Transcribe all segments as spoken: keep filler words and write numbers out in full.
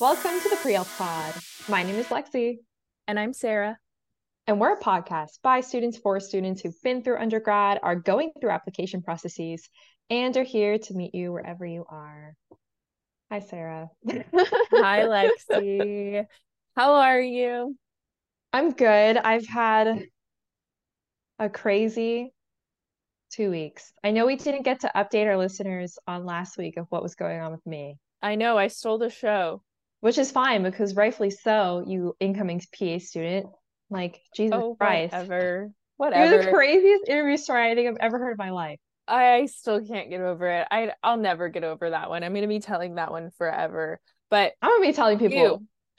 Welcome to the Prehealth Pod. My name is Lexi. And I'm Sarah. And we're a podcast by students for students who've been through undergrad, are going through application processes, and are here to meet you wherever you are. Hi, Sarah. Hi, Lexi. How are you? I'm good. I've had a crazy two weeks. I know we didn't get to update our listeners on last week of what was going on with me. I know. I stole the show. Which is fine, because rightfully so, you incoming P A student. Like, Jesus oh, Christ. Whatever. Whatever. You're the craziest interview story I think I've ever heard in my life. I still can't get over it. I, I'll never get over that one. I'm going to be telling that one forever. But I'm going to be telling people.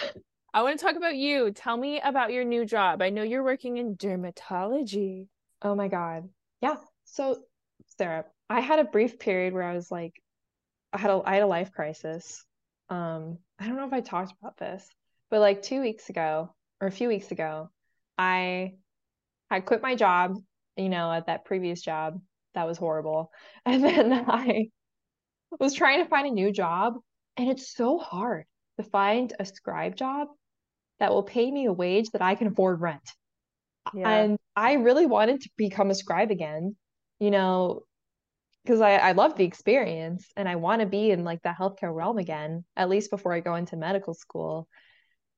You, I want to talk about you. Tell me about your new job. I know you're working in dermatology. Oh, my God. Yeah. So, Sarah, I had a brief period where I was like, I had a, I had a life crisis. Um, I don't know if I talked about this, but like two weeks ago or a few weeks ago, I I quit my job, you know, at that previous job. That was horrible. And then I was trying to find a new job, and it's so hard to find a scribe job that will pay me a wage that I can afford rent. Yeah. And I really wanted to become a scribe again, you know, because I, I love the experience and I want to be in like the healthcare realm again, at least before I go into medical school.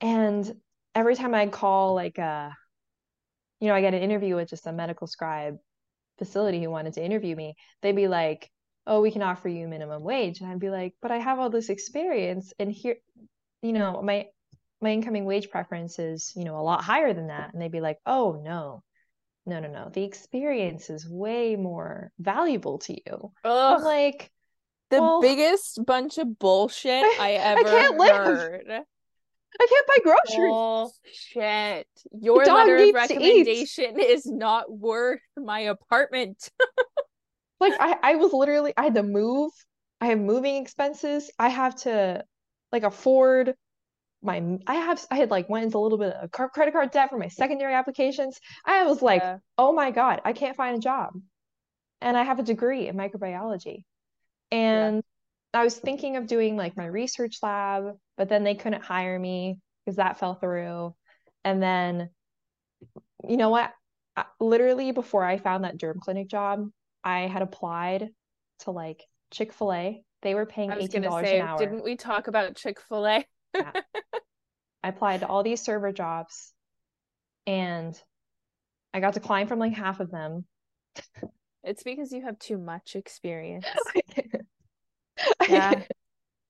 And every time I call, like, uh, you know, I get an interview with just a medical scribe facility who wanted to interview me, they'd be like, oh, we can offer you minimum wage. And I'd be like, but I have all this experience. And here, you know, my, my incoming wage preference is, you know, a lot higher than that. And they'd be like, oh, no. No, no, no. The experience is way more valuable to you. Ugh, I'm like, the well, biggest bunch of bullshit I ever I can't heard. Live. I can't buy groceries. Oh, shit. Your letter of recommendation is not worth my apartment. Like, I, I was literally, I had to move. I have moving expenses. I have to, like, afford my I have I had like went into a little bit of credit card debt for my secondary applications. I was like, yeah. Oh my God, I can't find a job, and I have a degree in microbiology, and yeah. I was thinking of doing like my research lab, but then they couldn't hire me because that fell through. And then, you know what, I, literally before I found that derm clinic job, I had applied to like Chick-fil-a. They were paying eighteen dollars say, an hour. Didn't we talk about Chick-fil-a? Yeah. I applied to all these server jobs, and I got declined from like half of them. It's because you have too much experience. Yeah,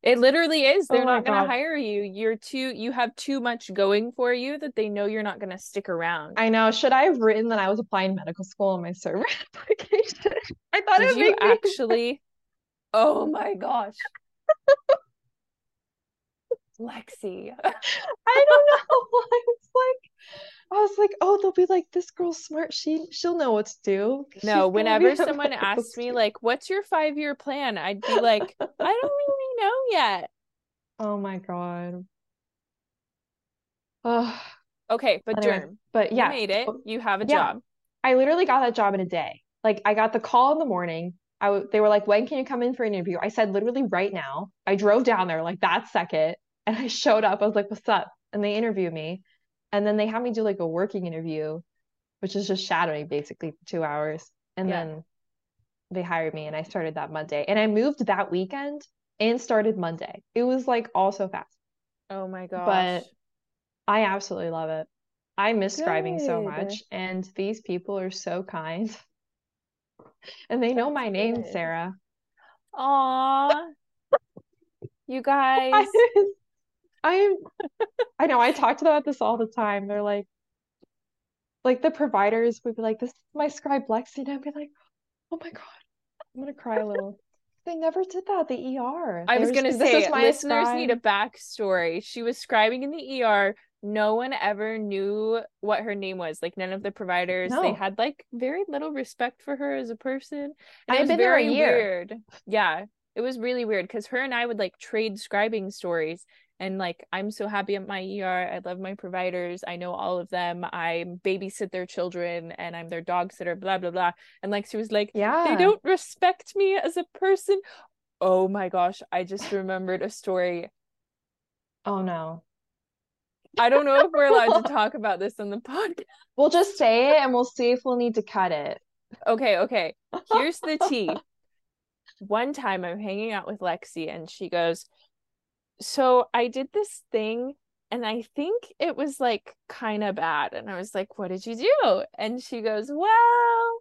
it literally is. They're oh not going to hire you. You're too. You have too much going for you that they know you're not going to stick around. I know. Should I have written that I was applying medical school in my server application? I thought Did it would you make me actually. Oh my gosh. Lexi. I don't know. I was like, I was like, oh, they'll be like, this girl's smart. She she'll know what to do. No, She's whenever someone asks me, like, what's your five year plan? I'd be like, I don't really know yet. Oh my God. Oh. Okay, but anyway, Derm, but yeah, you made it. You have a yeah. job. I literally got that job in a day. Like, I got the call in the morning. I w- they were like, when can you come in for an interview? I said, literally right now. I drove down there like that second. And I showed up. I was like, what's up? And they interviewed me. And then they had me do like a working interview, which is just shadowing basically for two hours. And yeah. then they hired me, and I started that Monday. And I moved that weekend and started Monday. It was like all so fast. Oh my gosh. But I absolutely love it. I miss Good. scribing so much. And these people are so kind. And they know my name, Good. Sarah. Aw. You guys. I'm, I know I talk to them about this all the time. They're like, like the providers would be like, this is my scribe Lexi, and I'd be like, oh my God, I'm going to cry a little. They never did that. The E R. I they was going to say, listeners scribe. Need a backstory. She was scribing in the E R. No one ever knew what her name was. Like, none of the providers, no. They had like very little respect for her as a person. And I've been there a year. Weird. Yeah. It was really weird because her and I would like trade scribing stories. And like, I'm so happy at my E R. I love my providers. I know all of them. I babysit their children, and I'm their dog sitter, blah, blah, blah. And like, she was like, yeah, they don't respect me as a person. Oh my gosh. I just remembered a story. Oh no. I don't know if we're allowed to talk about this on the podcast. We'll just say it and we'll see if we'll need to cut it. Okay, okay. Here's the tea. One time I'm hanging out with Lexi and she goes, so I did this thing and I think it was like kind of bad. And I was like, what did you do? And she goes, well,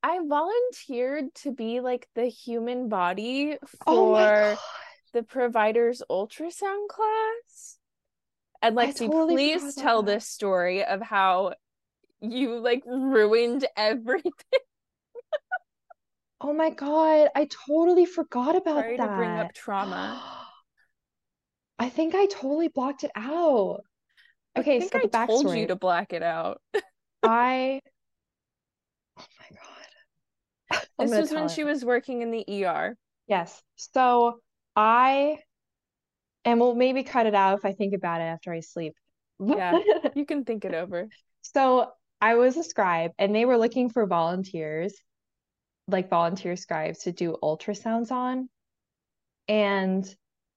I volunteered to be like the human body for oh the provider's ultrasound class. And Lexi, totally please tell that. This story of how you like ruined everything. Oh my God, I totally forgot about Sorry that. Sorry to bring up trauma. I think I totally blocked it out. Okay, I think so I the told backstory. You to black it out. I, oh my God. I'm this was when it. She was working in the E R. Yes, so I, and we'll maybe cut it out if I think about it after I sleep. Yeah, you can think it over. So I was a scribe and they were looking for volunteers, like volunteer scribes to do ultrasounds on. And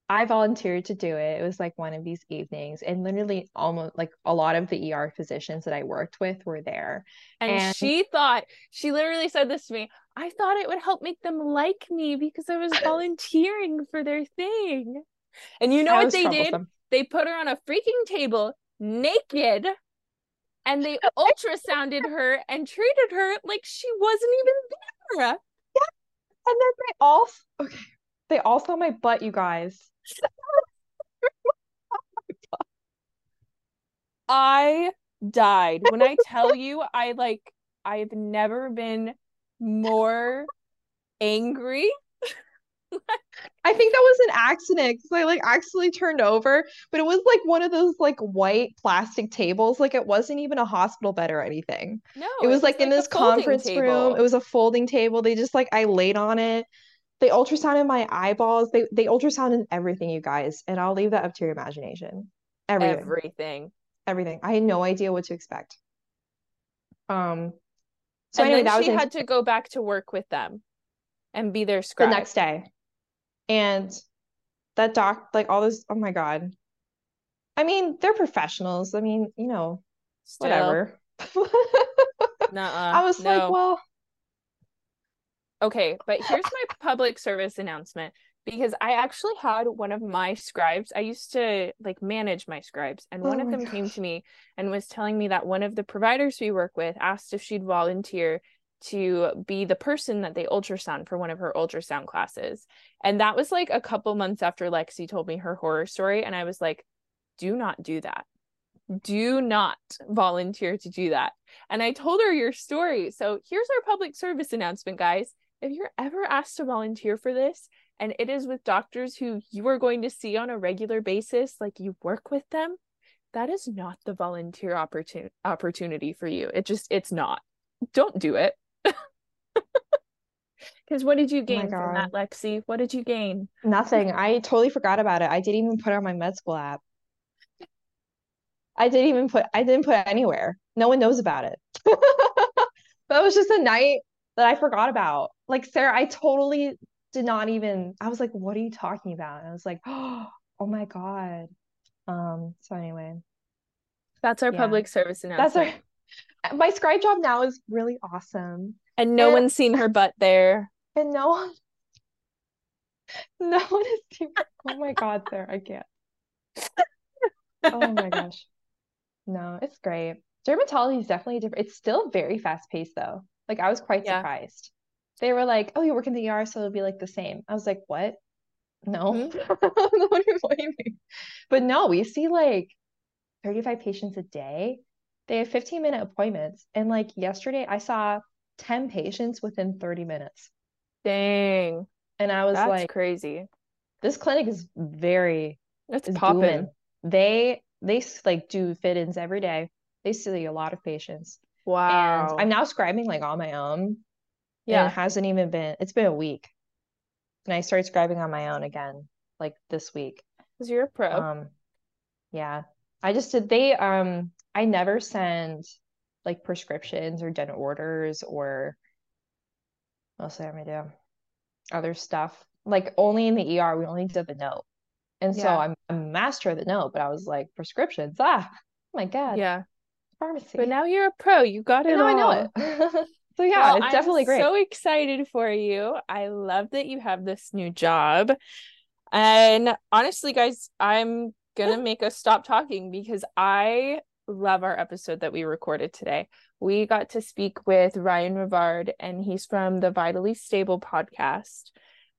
I volunteered to do it. It was like one of these evenings and literally almost like a lot of the E R physicians that I worked with were there. And, and she thought, she literally said this to me, I thought it would help make them like me because I was volunteering for their thing. And you know what they did? They put her on a freaking table naked and they ultrasounded her and treated her like she wasn't even there. Yeah. And then they all, okay, they all saw my butt, you guys. I died. When I tell you, I like, I've never been more angry. I think that was an accident because I like accidentally turned over, but it was like one of those like white plastic tables. Like it wasn't even a hospital bed or anything. No, it was, it was like, like in this conference table. room. It was a folding table. They just like I laid on it. They ultrasounded my eyeballs. They they ultrasounded everything, you guys. And I'll leave that up to your imagination. Everything, everything, everything. I had no idea what to expect. Um, so and anyway, then that she was had in- to go back to work with them and be their scribe the next day. And that doc, like all those, oh my God. I mean, they're professionals. I mean, you know, Still. whatever. Nuh-uh. I was no. like, well. Okay, but here's my public service announcement, because I actually had one of my scribes. I used to like manage my scribes, and oh one of them gosh. came to me and was telling me that one of the providers we work with asked if she'd volunteer to be the person that they ultrasound for one of her ultrasound classes. And that was like a couple months after Lexi told me her horror story. And I was like, do not do that. Do not volunteer to do that. And I told her your story. So here's our public service announcement, guys. If you're ever asked to volunteer for this, and it is with doctors who you are going to see on a regular basis, like you work with them, that is not the volunteer opportun- opportunity for you. It just, it's not. Don't do it. Because what did you gain oh from that, Lexi? What did you gain? Nothing. I totally forgot about it. I didn't even put on my med school app. I didn't even put I didn't put it anywhere. No one knows about it. That was just a night that I forgot about. Like, Sarah, I totally did not even I was like, what are you talking about? And I was like, oh my God. Um, so anyway. That's our yeah. public service announcement. That's our my scribe job now is really awesome. And no and, one's seen her butt there. And no one, no one has seen her. Oh my God, Sarah, I can't. Oh my gosh. No, it's great. Dermatology is definitely different. It's still very fast paced though. Like I was quite yeah. surprised. They were like, oh, you work in the E R, so it'll be like the same. I was like, what? No. Mm-hmm. What do you, what do you mean? But no, we see like thirty-five patients a day. They have fifteen minute appointments. And like yesterday I saw ten patients within thirty minutes. Dang. And I was That's like crazy. This clinic is very it's popping. They they like do fit-ins every day. They see a lot of patients. Wow. And I'm now scribing like on my own. Yeah. And it hasn't even been it's been a week. And I started scribing on my own again like this week. Because you're a pro. Um yeah. I just did they um I never send like prescriptions or dental orders or what else did I do? Other stuff. Like only in the E R, we only did the note. And yeah. so I'm a master of the no, but I was like, prescriptions, ah, oh my God. Yeah. Pharmacy. But now you're a pro. You got it all. Now I know it. So yeah, well, it's I'm definitely great. I'm so excited for you. I love that you have this new job. And honestly, guys, I'm going to make us stop talking because I love our episode that we recorded today. We got to speak with Ryan Rivard, and he's from the Vitally Stable podcast.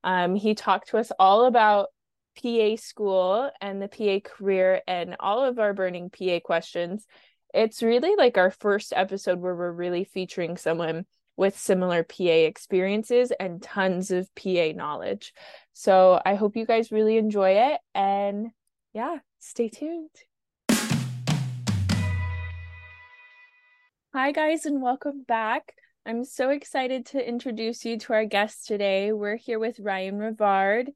Um, he talked to us all about P A school and the P A career and all of our burning P A questions. It's really like our first episode where we're really featuring someone with similar P A experiences and tons of P A knowledge. So I hope you guys really enjoy it. And yeah, stay tuned. Hi, guys, and welcome back. I'm so excited to introduce you to our guest today. We're here with Ryan Rivard.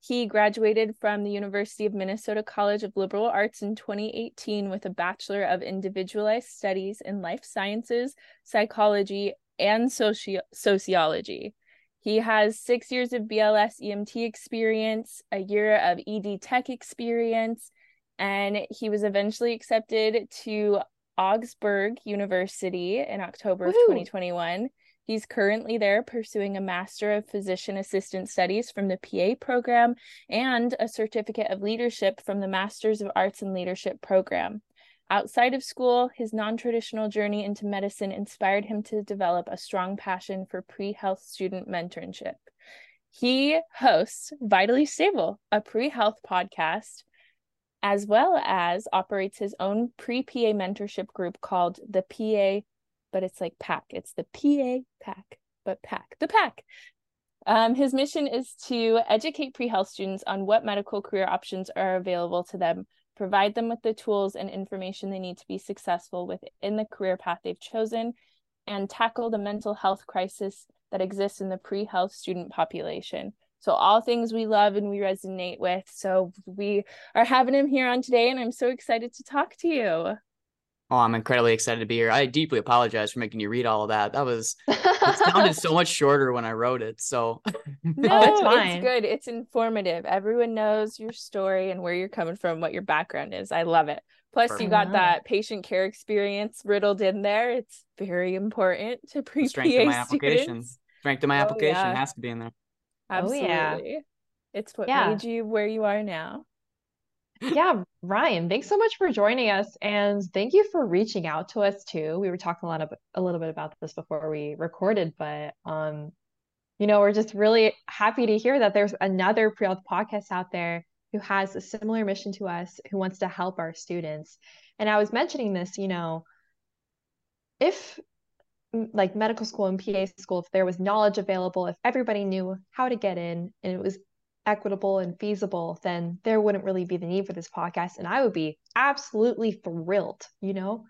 He graduated from the University of Minnesota College of Liberal Arts in twenty eighteen with a Bachelor of Individualized Studies in Life Sciences, Psychology, and soci- Sociology. He has six years of B L S E M T experience, a year of E D Tech experience, and he was eventually accepted to Augsburg University in October Woo! Of twenty twenty-one. He's currently there pursuing a Master of Physician Assistant Studies from the P A program and a Certificate of Leadership from the Masters of Arts in Leadership program. Outside of school, his non-traditional journey into medicine inspired him to develop a strong passion for pre-health student mentorship. He hosts Vitally Stable, a pre-health podcast, as well as operates his own pre-P A mentorship group called the P A but it's like PAC. It's the P A PAC, but PAC, the PAC. Um, his mission is to educate pre-health students on what medical career options are available to them, provide them with the tools and information they need to be successful within the career path they've chosen, and tackle the mental health crisis that exists in the pre-health student population. So all things we love and we resonate with. So we are having him here on today, and I'm so excited to talk to you. Oh, I'm incredibly excited to be here. I deeply apologize for making you read all of that. That was, it sounded so much shorter when I wrote it. So no, it's fine. It's good. It's informative. Everyone knows your story and where you're coming from, what your background is. I love it. Plus Perfect. You got that patient care experience riddled in there. It's very important to pre-P A Strength of my application. Strength of my application oh, yeah. has to be in there. Absolutely. Oh, yeah. It's what yeah. made you where you are now. Yeah, Ryan, thanks so much for joining us, and thank you for reaching out to us too. We were talking a lot of a little bit about this before we recorded, but um, you know, we're just really happy to hear that there's another pre-health podcast out there who has a similar mission to us, who wants to help our students. And I was mentioning this, you know, if like medical school and P A school, if there was knowledge available, if everybody knew how to get in, and it was equitable and feasible, then there wouldn't really be the need for this podcast. And I would be absolutely thrilled, you know,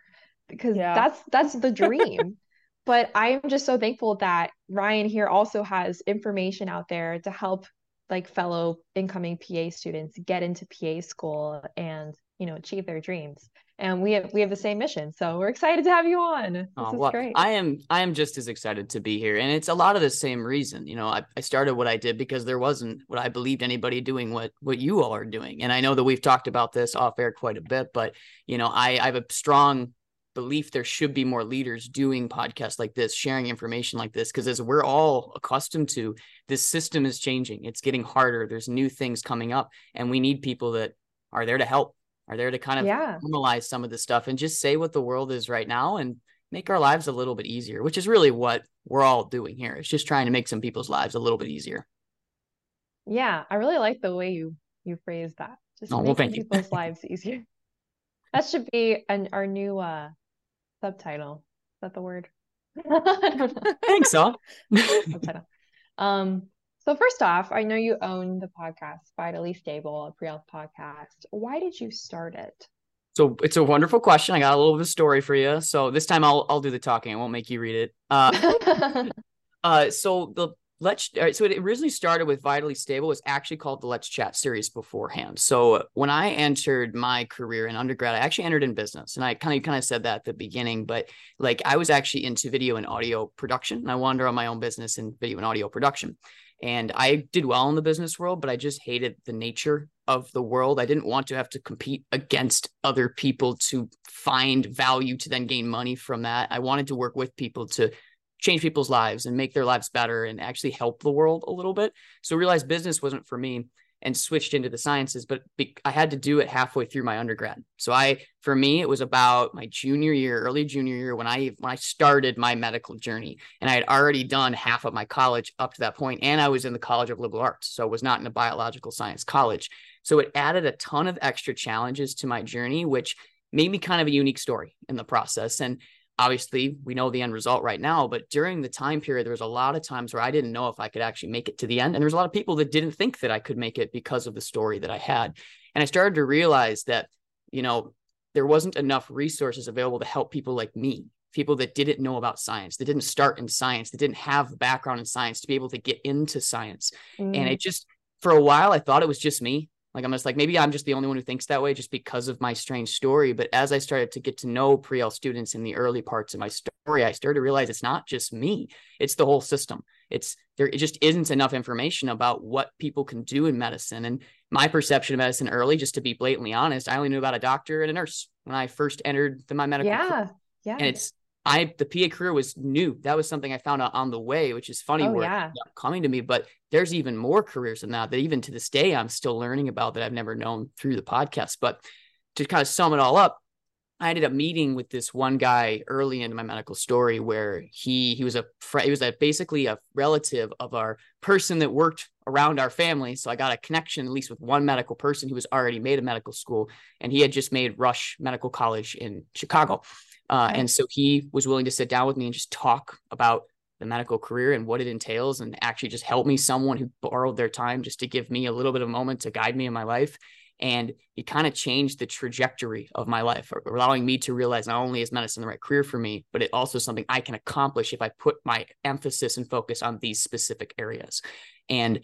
because yeah. that's, that's the dream. But I'm just so thankful that Ryan here also has information out there to help like fellow incoming P A students get into P A school and, you know, achieve their dreams. And we have, we have the same mission. So we're excited to have you on. This oh, is well, great. I am, I am just as excited to be here. And it's a lot of the same reason, you know, I, I started what I did because there wasn't what I believed anybody doing what, what you all are doing. And I know that we've talked about this off air quite a bit, but you know, I, I have a strong belief there should be more leaders doing podcasts like this, sharing information like this, because as we're all accustomed to, this system is changing. It's getting harder. There's new things coming up, and we need people that are there to help. Are there to kind of yeah. normalize some of this stuff and just say what the world is right now and make our lives a little bit easier, which is really what we're all doing here. It's just trying to make some people's lives a little bit easier. Yeah. I really like the way you, you phrased that. Just oh, making well, people's lives easier. That should be an, our new uh, subtitle. Is that the word? I, I think so. subtitle. Um, So first off, I know you own the podcast, Vitally Stable, a pre-health podcast. Why did you start it? So it's a wonderful question. I got a little bit of a story for you. So this time I'll I'll do the talking. I won't make you read it. Uh, uh, so the let's so it originally started with Vitally Stable. It was actually called the Let's Chat series beforehand. So when I entered my career in undergrad, I actually entered in business, and I kind of kind of said that at the beginning. But like I was actually into video and audio production, and I wanted to run my own business in video and audio production. And I did well in the business world, but I just hated the nature of the world. I didn't want to have to compete against other people to find value to then gain money from that. I wanted to work with people to change people's lives and make their lives better and actually help the world a little bit. So I realized business wasn't for me and switched into the sciences, but be- I had to do it halfway through my undergrad. So I, for me, it was about my junior year, early junior year, when I, when I started my medical journey, and I had already done half of my college up to that point. And I was in the College of Liberal Arts. So I was not in a biological science college. So it added a ton of extra challenges to my journey, which made me kind of a unique story in the process. And obviously we know the end result right now, but during the time period, there was a lot of times where I didn't know if I could actually make it to the end. And there was a lot of people that didn't think that I could make it because of the story that I had. And I started to realize that, you know, there wasn't enough resources available to help people like me, people that didn't know about science, that didn't start in science, that didn't have the background in science to be able to get into science. Mm. And it just, for a while, I thought it was just me. Like, I'm just like, maybe I'm just the only one who thinks that way just because of my strange story. But as I started to get to know pre-health students in the early parts of my story, I started to realize it's not just me. It's the whole system. It's there. It just isn't enough information about what people can do in medicine. And my perception of medicine early, just to be blatantly honest, I only knew about a doctor and a nurse when I first entered the, my medical yeah, career. Yeah. And it's, I, the P A career was new. That was something I found out on the way, which is funny oh, work yeah. coming to me, but there's even more careers than that, that even to this day, I'm still learning about, that I've never known through the podcast. But to kind of sum it all up, I ended up meeting with this one guy early into my medical story where he, he was a friend, he was a, basically a relative of our person that worked around our family. So I got a connection, at least with one medical person who was already made a medical school, and he had just made Rush Medical College in Chicago. Uh, and so he was willing to sit down with me and just talk about the medical career and what it entails, and actually just help me, someone who borrowed their time just to give me a little bit of a moment to guide me in my life. And it kind of changed the trajectory of my life, allowing me to realize not only is medicine the right career for me, but it also is something I can accomplish if I put my emphasis and focus on these specific areas. And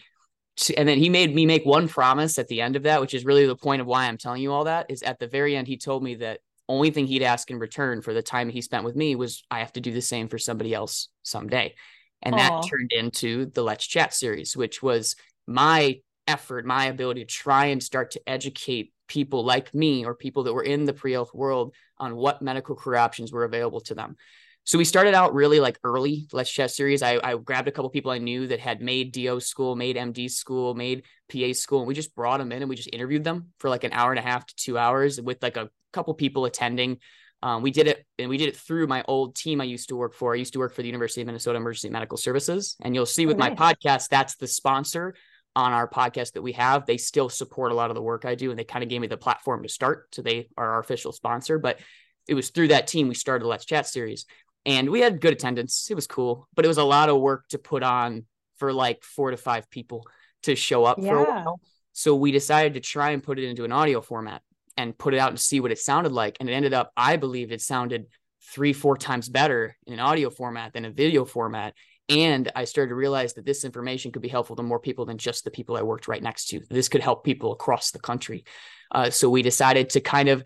And then he made me make one promise at the end of that, which is really the point of why I'm telling you all that, is at the very end, he told me that only thing he'd ask in return for the time he spent with me was, I have to do the same for somebody else someday. And Aww. That turned into the Let's Chat series, which was my effort, my ability to try and start to educate people like me, or people that were in the pre-health world, on what medical career options were available to them. So we started out really like early Let's Chat series. I, I grabbed a couple people I knew that had made D O school, made M D school, made P A school, and we just brought them in and we just interviewed them for like an hour and a half to two hours with like a couple people attending. Um, we did it, and we did it through my old team I used to work for. I used to work for the University of Minnesota Emergency Medical Services. And you'll see with oh, nice. my podcast, that's the sponsor on our podcast that we have. They still support a lot of the work I do, and they kind of gave me the platform to start. So they are our official sponsor, but it was through that team we started the Let's Chat series, and we had good attendance. It was cool, but it was a lot of work to put on for like four to five people to show up yeah. for a while. So we decided to try and put it into an audio format and put it out and see what it sounded like. And it ended up, I believe it sounded three, four times better in an audio format than a video format. And I started to realize that this information could be helpful to more people than just the people I worked right next to. This could help people across the country. Uh, so we decided to kind of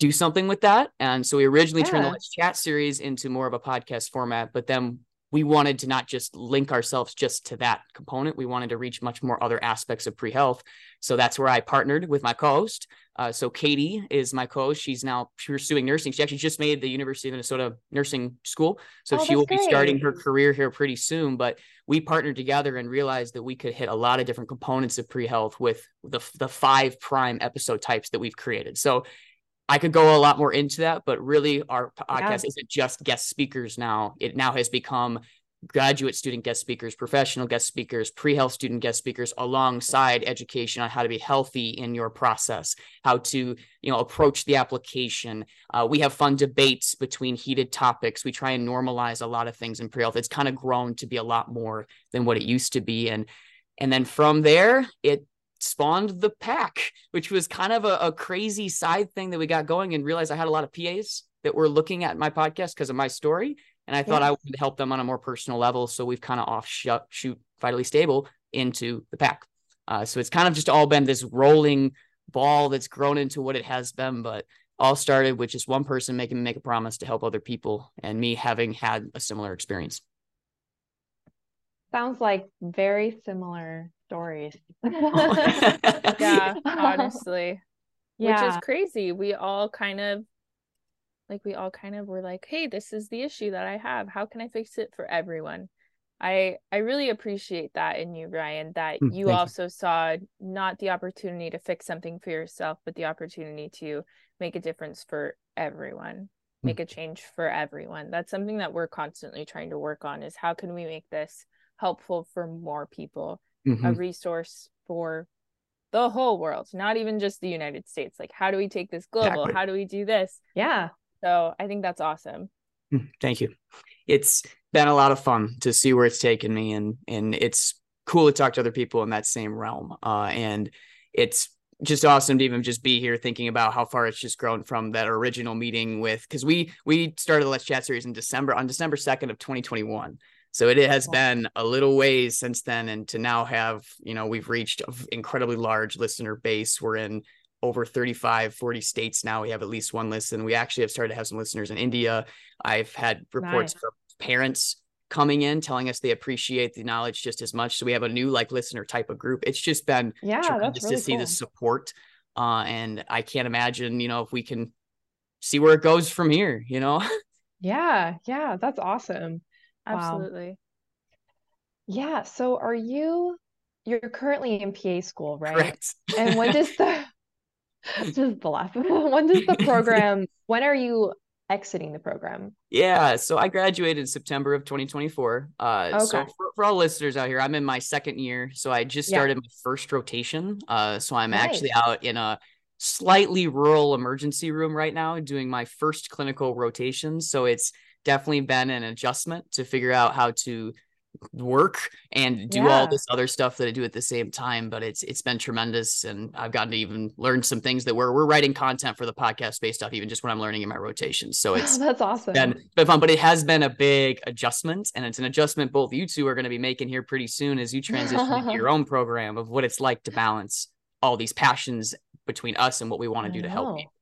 do something with that. And so we originally yeah. turned the Let's Chat series into more of a podcast format, but then we wanted to not just link ourselves just to that component. We wanted to reach much more other aspects of pre-health. So that's where I partnered with my co-host. Uh, so Katie is my co-host. She's now pursuing nursing. She actually just made the University of Minnesota Nursing School. So oh, she will be great. starting her career here pretty soon. But we partnered together and realized that we could hit a lot of different components of pre-health with the, the five prime episode types that we've created. So I could go a lot more into that, but really our podcast yeah. isn't just guest speakers now. It now has become graduate student guest speakers, professional guest speakers, pre-health student guest speakers, alongside education on how to be healthy in your process, how to, you know, approach the application. Uh, we have fun debates between heated topics. We try and normalize a lot of things in pre-health. It's kind of grown to be a lot more than what it used to be. And, and then from there, it spawned the P A C, which was kind of a, a crazy side thing that we got going, and realized I had a lot of P As that were looking at my podcast because of my story. And I thought yeah. I would help them on a more personal level. So we've kind of offshoot Vitally Stable into the P A C. Uh, so it's kind of just all been this rolling ball that's grown into what it has been, but all started with just one person making me make a promise to help other people, and me having had a similar experience. Sounds like very similar stories. Yeah, honestly. Yeah. Which is crazy. We all kind of like we all kind of were like, hey, this is the issue that I have. How can I fix it for everyone? I I really appreciate that in you, Ryan, that mm, you also you. saw not the opportunity to fix something for yourself, but the opportunity to make a difference for everyone, mm. make a change for everyone. That's something that we're constantly trying to work on, is how can we make this helpful for more people, mm-hmm. a resource for the whole world, not even just the United States. Like, how do we take this global? Exactly. How do we do this? Yeah. So I think that's awesome. Thank you. It's been a lot of fun to see where it's taken me, and and it's cool to talk to other people in that same realm. Uh, and it's just awesome to even just be here thinking about how far it's just grown from that original meeting with, because we we started the Let's Chat series in December on December second of twenty twenty-one. So it has been a little ways since then, and to now have, you know, we've reached an incredibly large listener base. We're in over thirty-five, forty states now. We have at least one listen. We actually have started to have some listeners in India. I've had reports nice. from parents coming in telling us they appreciate the knowledge just as much. So we have a new like listener type of group. It's just been yeah, tremendous really to see cool. the support. Uh, and I can't imagine, you know, if we can see where it goes from here, you know? Yeah. Yeah. That's awesome. Absolutely. Wow. Yeah. So are you, you're currently in P A school, right? Correct. And when does the, just bluff. when does the program, when are you exiting the program? Yeah. So I graduated in September of twenty twenty-four. Uh, okay. So for, for all listeners out here, I'm in my second year. So I just started yeah. my first rotation. Uh, so I'm nice. actually out in a slightly rural emergency room right now doing my first clinical rotation. So it's definitely been an adjustment to figure out how to work and do yeah. all this other stuff that I do at the same time, but it's it's been tremendous, and I've gotten to even learn some things that we're we're writing content for the podcast based off even just what I'm learning in my rotations. So it's oh, that's awesome. Been, been fun, but it has been a big adjustment, and it's an adjustment both you two are going to be making here pretty soon as you transition into your own program of what it's like to balance all these passions between us and what we want to do to help people.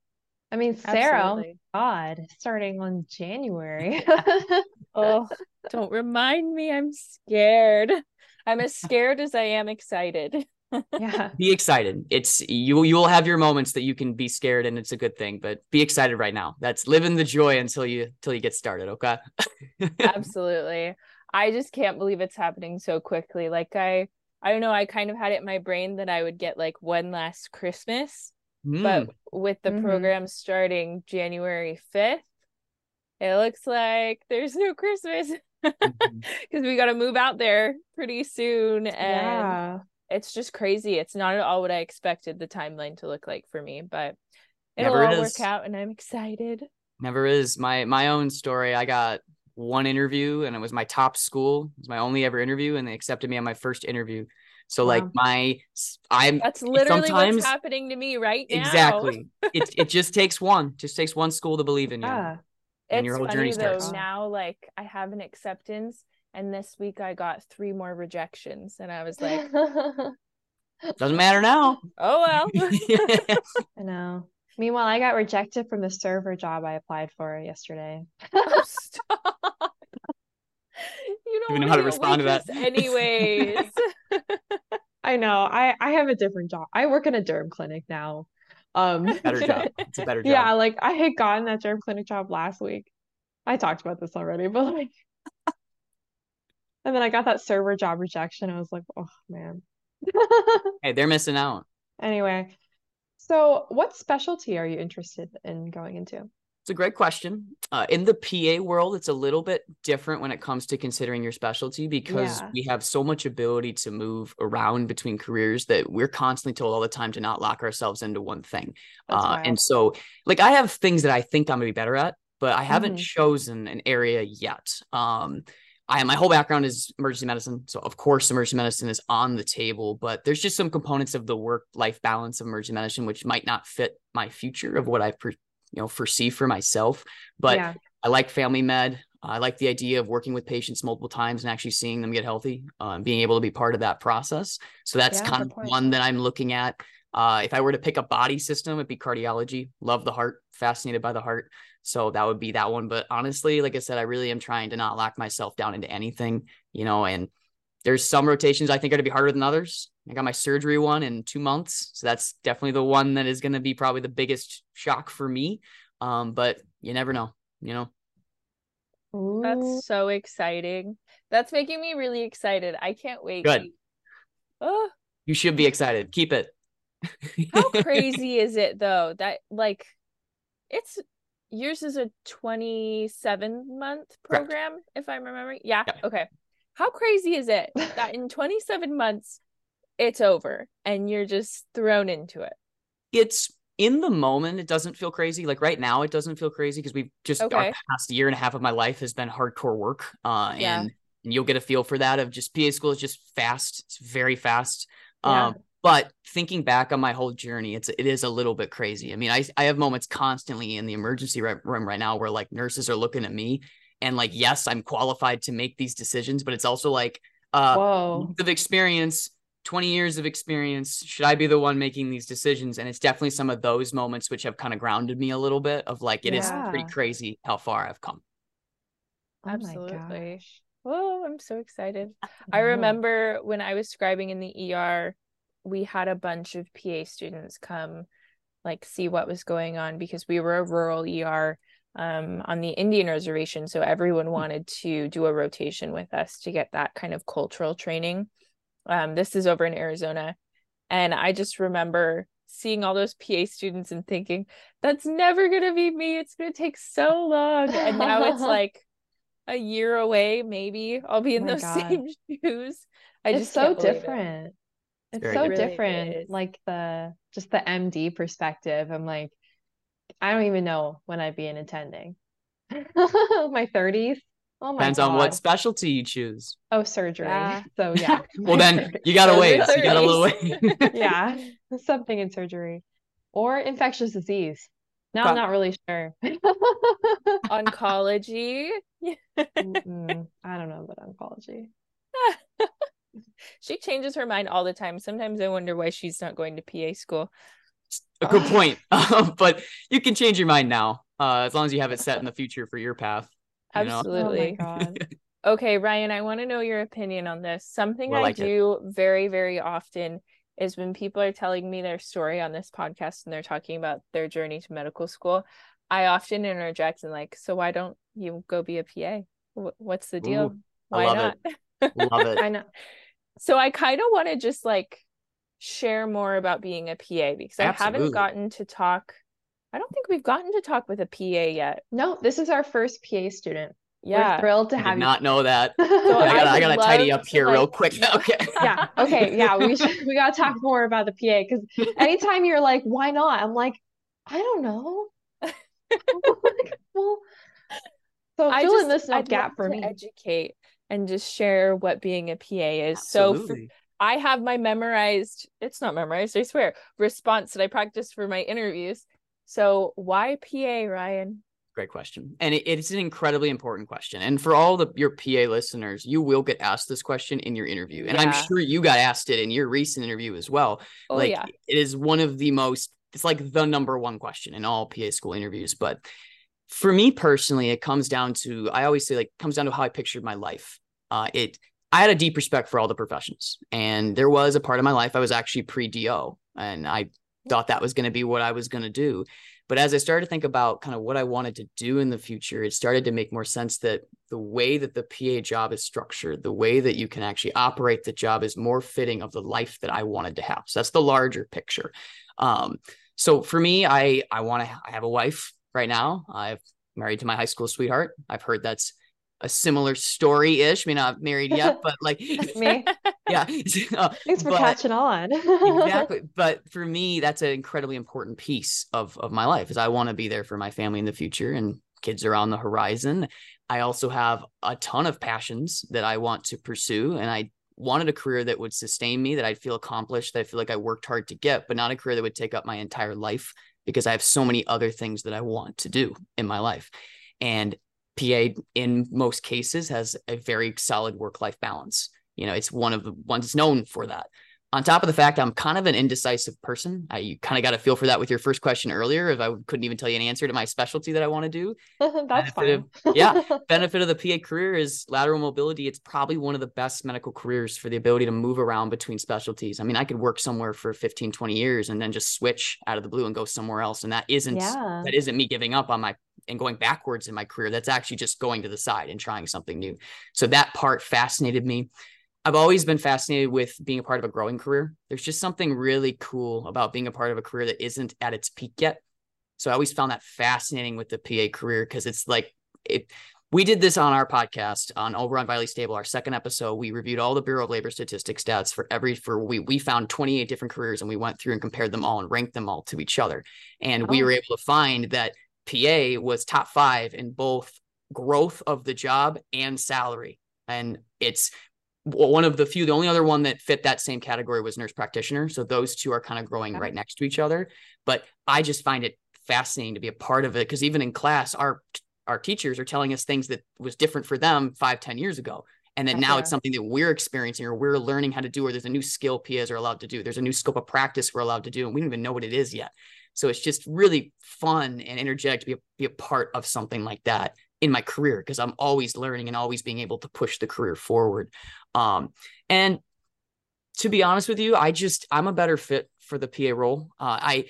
I mean, Sarah, Absolutely. oh my God, starting on January. Oh, don't remind me. I'm scared. I'm as scared as I am excited. Yeah. Be excited. It's you, you will have your moments that you can be scared, and it's a good thing, but be excited right now. That's live in the joy until you, till you get started. Okay. Absolutely. I just can't believe it's happening so quickly. Like I, I don't know. I kind of had it in my brain that I would get like one last Christmas. But with the mm-hmm. program starting January fifth, it looks like there's no Christmas because mm-hmm. we got to move out there pretty soon. And yeah. it's just crazy. It's not at all what I expected the timeline to look like for me, but it'll Never all is. work out, and I'm excited. Never is. My, my own story, I got one interview, and it was my top school. It was my only ever interview, and they accepted me on my first interview. So like wow. my, I'm that's literally sometimes, what's happening to me right now. Exactly. it it just takes one, just takes one school to believe in you. Yeah. And it's your whole funny journey though, starts. Now, like I have an acceptance, and this week I got three more rejections, and I was like, doesn't matter now. Oh, well, I know. Meanwhile, I got rejected from the server job I applied for yesterday. Oh, stop. You don't even know how to respond to that. Anyways. I know. I, I have a different job. I work in a derm clinic now. Um, better job. It's a better job. Yeah. Like I had gotten that derm clinic job last week. I talked about this already, but like, and then I got that server job rejection. I was like, oh man. Hey, they're missing out. Anyway. So what specialty are you interested in going into? It's a great question. Uh, in the P A world, it's a little bit different when it comes to considering your specialty, because yeah. we have so much ability to move around between careers that we're constantly told all the time to not lock ourselves into one thing. Uh, and so like I have things that I think I'm going to be better at, but I haven't mm-hmm. chosen an area yet. Um, I, my whole background is emergency medicine. So of course, emergency medicine is on the table, but there's just some components of the work-life balance of emergency medicine, which might not fit my future of what I've pre- you know, foresee for myself, but yeah. I like family med. I like the idea of working with patients multiple times and actually seeing them get healthy, um, being able to be part of that process. So that's yeah, kind of point. one that I'm looking at. Uh, if I were to pick a body system, it'd be cardiology. Love the heart, fascinated by the heart. So that would be that one. But honestly, like I said, I really am trying to not lock myself down into anything, you know, and There's some rotations I think are going to be harder than others. I got my surgery one in two months. So that's definitely the one that is going to be probably the biggest shock for me. Um, but you never know, you know. That's so exciting. That's making me really excited. I can't wait. Good. Oh. You should be excited. Keep it. How crazy is it though? That like it's yours is a twenty-seven month program, correct, if I'm remembering. Yeah. yeah. Okay. How crazy is it that in twenty-seven months it's over and you're just thrown into it? It's in the moment, it doesn't feel crazy. Like right now, it doesn't feel crazy because we've just, okay. our past year and a half of my life has been hardcore work. Uh, yeah. and, and you'll get a feel for that of just P A school is just fast. It's very fast. Yeah. Um, but thinking back on my whole journey, it's, it is a little bit crazy. I mean, I, I have moments constantly in the emergency room right now where like nurses are looking at me and like, yes, I'm qualified to make these decisions, but it's also like, uh, Whoa. of experience, twenty years of experience, should I be the one making these decisions? And it's definitely some of those moments which have kind of grounded me a little bit of like, it yeah. is pretty crazy how far I've come. Oh Absolutely. Oh, I'm so excited. Oh. I remember when I was scribing in the E R, we had a bunch of P A students come like see what was going on because we were a rural E R um, on the Indian reservation. So everyone wanted to do a rotation with us to get that kind of cultural training. Um, this is over in Arizona. And I just remember seeing all those P A students and thinking, that's never going to be me. It's going to take so long. And now it's like a year away. Maybe I'll be in oh those God. same shoes. I it's just so different. It. It's, it's so good. different. Really like the, just the M D perspective. I'm like, I don't even know when I'd be in attending. My thirties. Oh my Depends God. on what specialty you choose. Oh, surgery. Yeah. So yeah. well, then you got to wait. You got to wait. yeah. Something in surgery or infectious disease. Now Probably. I'm not really sure. Oncology. Mm-mm. I don't know about oncology. She changes her mind all the time. Sometimes I wonder why she's not going to P A school. A good point. But you can change your mind now uh, as long as you have it set in the future for your path. Absolutely. Oh my God. Okay, Ryan, I want to know your opinion on this. Something well, I, I do it. very, very often is when people are telling me their story on this podcast and they're talking about their journey to medical school, I often interject and like, so why don't you go be a P A? What's the deal? Ooh, why I love not? It. Love it. I know. So I kind of want to just like share more about being a P A because Absolutely. I haven't gotten to talk I don't think we've gotten to talk with a P A yet. No, this is our first P A student. Yeah. We're thrilled to I have did you. not know that. So I gotta, I I gotta tidy up here like, real quick. Okay. Yeah. Okay. Yeah. We should, we gotta talk more about the P A because anytime you're like, why not? I'm like, I don't know. like, well, so I filling just, this I'd gap for me. Educate and just share what being a P A is. Absolutely. So. For, I have my memorized. It's not memorized. I swear. Response that I practiced for my interviews. So why P A, Ryan? Great question. And it, it's an incredibly important question. And for all the your P A listeners, you will get asked this question in your interview. And yeah. I'm sure you got asked it in your recent interview as well. Oh, like yeah. It is one of the most, it's like the number one question in all P A school interviews. But for me personally, it comes down to, I always say like, it comes down to how I pictured my life. Uh, it, I had a deep respect for all the professions. And there was a part of my life, I was actually pre-D O and I thought that was going to be what I was going to do. But as I started to think about kind of what I wanted to do in the future, it started to make more sense that the way that the P A job is structured, the way that you can actually operate the job is more fitting of the life that I wanted to have. So that's the larger picture. Um, so for me, I, I want to, I have a wife right now. I'm married to my high school sweetheart. I've heard that's a similar story ish. I mean, I'm not married yet, but like me. Yeah. uh, Thanks for but, catching on. Exactly. But for me, that's an incredibly important piece of, of my life is I want to be there for my family in the future and kids are on the horizon. I also have a ton of passions that I want to pursue. And I wanted a career that would sustain me, that I'd feel accomplished, that I feel like I worked hard to get, but not a career that would take up my entire life because I have so many other things that I want to do in my life. And P A in most cases has a very solid work-life balance. You know, it's one of the ones known for that. On top of the fact I'm kind of an indecisive person. I, you kind of got a feel for that with your first question earlier, if I couldn't even tell you an answer to my specialty that I want to do. That's fine. Of, yeah. Benefit of the P A career is lateral mobility. It's probably one of the best medical careers for the ability to move around between specialties. I mean, I could work somewhere for fifteen, twenty years and then just switch out of the blue and go somewhere else. And that isn't, yeah. that isn't me giving up on my, and going backwards in my career. That's actually just going to the side and trying something new. So that part fascinated me. I've always been fascinated with being a part of a growing career. There's just something really cool about being a part of a career that isn't at its peak yet. So I always found that fascinating with the P A career, because it's like, it, we did this on our podcast on over on Vitally Stable, our second episode. We reviewed all the Bureau of Labor Statistics stats for every, for we, we found twenty-eight different careers, and we went through and compared them all and ranked them all to each other. And oh. we were able to find that P A was top five in both growth of the job and salary. And it's one of the few, the only other one that fit that same category was nurse practitioner. So those two are kind of growing okay. right next to each other. But I just find it fascinating to be a part of it, because even in class, our our teachers are telling us things that was different for them five, ten years ago. And then okay. now it's something that we're experiencing, or we're learning how to do, or there's a new skill P As are allowed to do. There's a new scope of practice we're allowed to do, and we don't even know what it is yet. So it's just really fun and energetic to be a, be a part of something like that in my career, because I'm always learning and always being able to push the career forward. Um, and to be honest with you, I just, I'm a better fit for the P A role. Uh, I,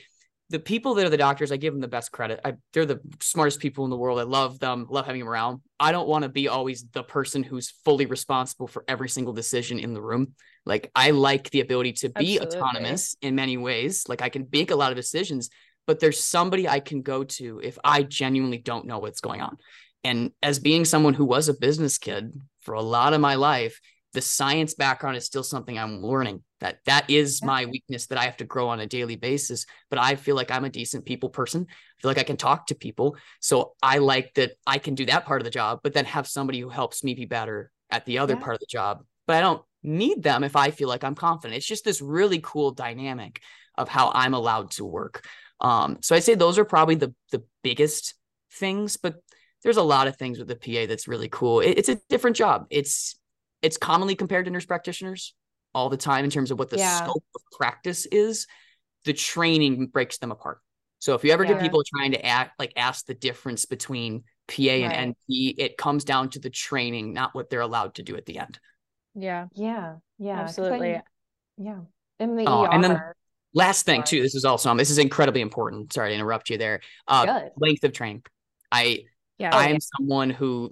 the people that are the doctors, I give them the best credit. I, they're the smartest people in the world. I love them, love having them around. I don't want to be always the person who's fully responsible for every single decision in the room. Like, I like the ability to be Absolutely. autonomous in many ways. Like, I can make a lot of decisions, but there's somebody I can go to if I genuinely don't know what's going on. And as being someone who was a business kid for a lot of my life, the science background is still something I'm learning. That that is my weakness that I have to grow on a daily basis. But I feel like I'm a decent people person. I feel like I can talk to people. So I like that I can do that part of the job, but then have somebody who helps me be better at the other yeah. part of the job. But I don't need them if I feel like I'm confident. It's just this really cool dynamic of how I'm allowed to work. Um, so I'd say those are probably the the biggest things, but there's a lot of things with the P A that's really cool. It, it's a different job. It's It's commonly compared to nurse practitioners all the time in terms of what the yeah. scope of practice is. The training breaks them apart. So if you ever yeah. get people trying to act like ask the difference between P A right. and N P, it comes down to the training, not what they're allowed to do at the end. Yeah. Yeah. Yeah. Absolutely. Yeah. And the uh, E R. And then last thing too, this is also, um, this is incredibly important. Sorry to interrupt you there. Uh, length of training. I, yeah, I am yeah. someone who,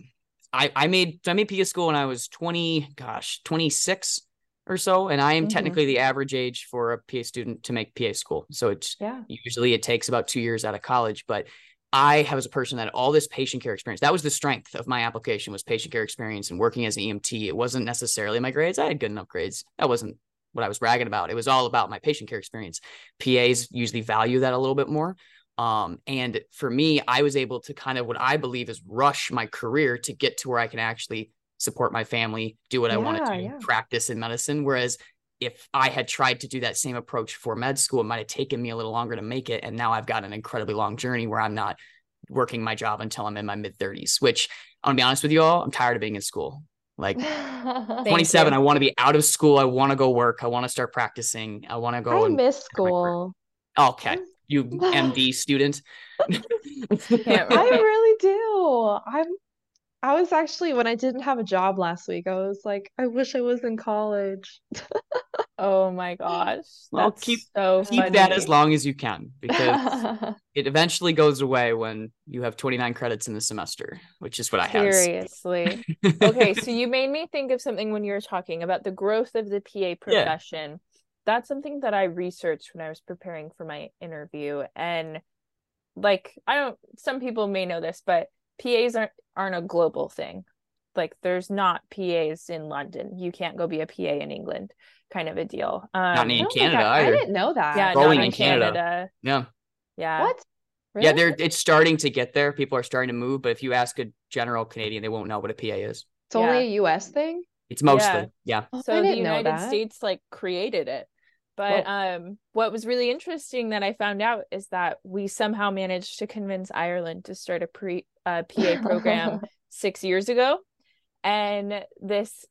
I, I made, I made P A school when I was twenty, gosh, twenty-six or so. And I am mm-hmm. technically the average age for a P A student to make P A school. So it's yeah. usually it takes about two years out of college, but I have as a person that all this patient care experience, that was the strength of my application, was patient care experience and working as an E M T. It wasn't necessarily my grades. I had good enough grades. That wasn't what I was bragging about. It was all about my patient care experience. P As usually value that a little bit more. Um, and for me, I was able to kind of what I believe is rush my career to get to where I can actually support my family, do what yeah, I want to do, yeah. practice in medicine. Whereas if I had tried to do that same approach for med school, it might've taken me a little longer to make it. And now I've got an incredibly long journey where I'm not working my job until I'm in my mid thirties, which I'm gonna be honest with you all, I'm tired of being in school. Like twenty-seven, you. I want to be out of school. I want to go work. I want to start practicing. I want to go I and miss school. Okay. You M D student. I really do. I'm, I was actually, when I didn't have a job last week, I was like, I wish I was in college. Oh my gosh. Well, keep, so keep that as long as you can, because it eventually goes away when you have twenty-nine credits in the semester, which is what I have. Seriously. Okay. So you made me think of something when you were talking about the growth of the P A profession. Yeah. That's something that I researched when I was preparing for my interview. And like, I don't, some people may know this, but P As aren't, aren't a global thing. Like there's not P As in London. You can't go be a P A in England, kind of a deal. Um, not in Canada I, either. I didn't know that. Yeah, not in, in Canada. Canada. Yeah. Yeah. What? Really? Yeah, they're, it's starting to get there. People are starting to move. But if you ask a general Canadian, they won't know what a P A is. It's yeah. only a U S thing? It's mostly. Yeah. yeah. So the United States like created it. But Whoa. um, what was really interesting that I found out is that we somehow managed to convince Ireland to start a pre uh, P A program six years ago. And this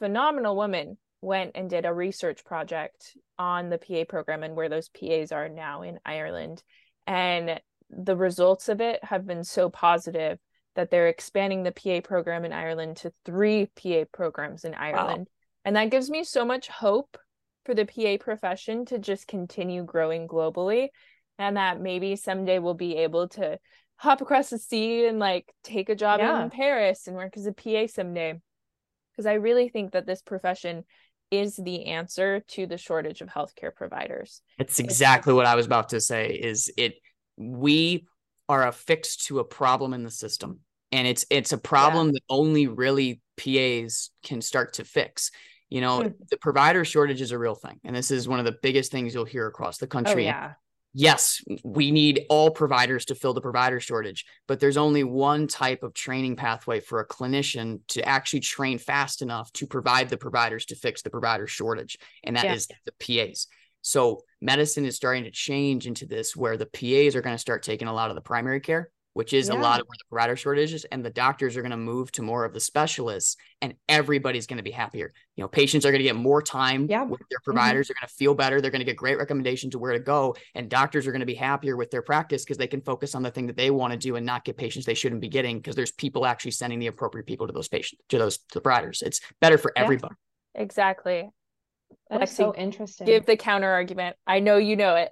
phenomenal woman went and did a research project on the P A program and where those P As are now in Ireland. And the results of it have been so positive that they're expanding the P A program in Ireland to three P A programs in Ireland. Wow. And that gives me so much hope for the P A profession to just continue growing globally, and that maybe someday we'll be able to hop across the sea and like take a job yeah. in Paris and work as a P A someday. Because I really think that this profession is the answer to the shortage of healthcare providers. That's exactly it's- what I was about to say is it, we are affixed to a problem in the system, and it's, it's a problem yeah. that only really P As can start to fix. You know, mm-hmm. the provider shortage is a real thing. And this is one of the biggest things you'll hear across the country. Oh, yeah. Yes, we need all providers to fill the provider shortage, but there's only one type of training pathway for a clinician to actually train fast enough to provide the providers to fix the provider shortage. And that yeah. is the P As. So medicine is starting to change into this where the P As are going to start taking a lot of the primary care, which is yeah. a lot of where the provider shortage is, and the doctors are going to move to more of the specialists, and everybody's going to be happier. You know, patients are going to get more time yeah. with their providers. Mm-hmm. They're going to feel better. They're going to get great recommendations of where to go, and doctors are going to be happier with their practice because they can focus on the thing that they want to do and not get patients they shouldn't be getting because there's people actually sending the appropriate people to those patients, to those to the providers. It's better for yeah. everybody. Exactly. That's so interesting. Give the counter argument. I know you know it.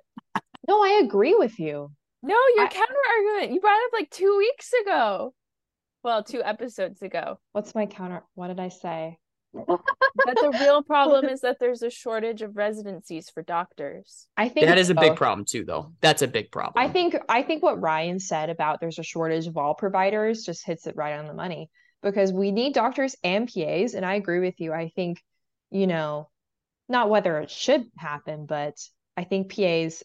No, I agree with you. No, your I, counter argument. You brought it up like two weeks ago. Well, two episodes ago. What's my counter? What did I say? That the real problem is that there's a shortage of residencies for doctors. I think that is a both. big problem too, though. That's a big problem. I think I think what Ryan said about there's a shortage of all providers just hits it right on the money, because we need doctors and P As. And I agree with you. I think, you know, not whether it should happen, but I think P As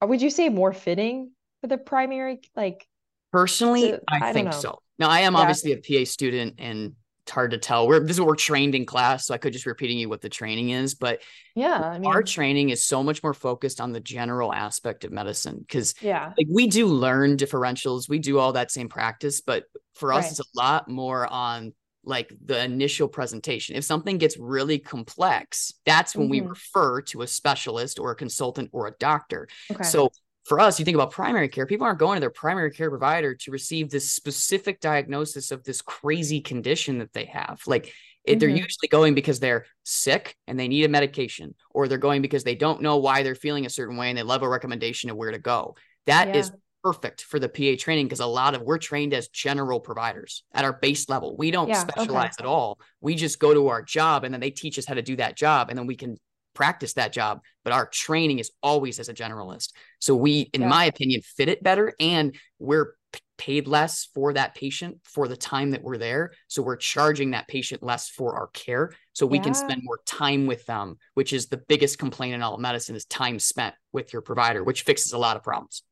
are, would you say, more fitting for the primary, like personally, to, I, I think so. Now I am yeah. obviously a P A student, and it's hard to tell. We're this is what we're trained in class, so I could just repeating you what the training is. But yeah, I mean, our training is so much more focused on the general aspect of medicine, because yeah, like we do learn differentials, we do all that same practice, but for us, right. it's a lot more on like the initial presentation. If something gets really complex, that's when mm-hmm. we refer to a specialist or a consultant or a doctor. Okay. So for us, you think about primary care, people aren't going to their primary care provider to receive this specific diagnosis of this crazy condition that they have. Like mm-hmm. they're usually going because they're sick and they need a medication, or they're going because they don't know why they're feeling a certain way and they love a recommendation of where to go. That yeah. is perfect for the P A training, because a lot of we're trained as general providers at our base level. We don't yeah, specialize okay. at all. We just go to our job, and then they teach us how to do that job, and then we can practice that job. But our training is always as a generalist. So we, in yeah. my opinion, fit it better, and we're p- paid less for that patient for the time that we're there. So we're charging that patient less for our care, so we yeah. can spend more time with them, which is the biggest complaint in all of medicine is time spent with your provider, which fixes a lot of problems.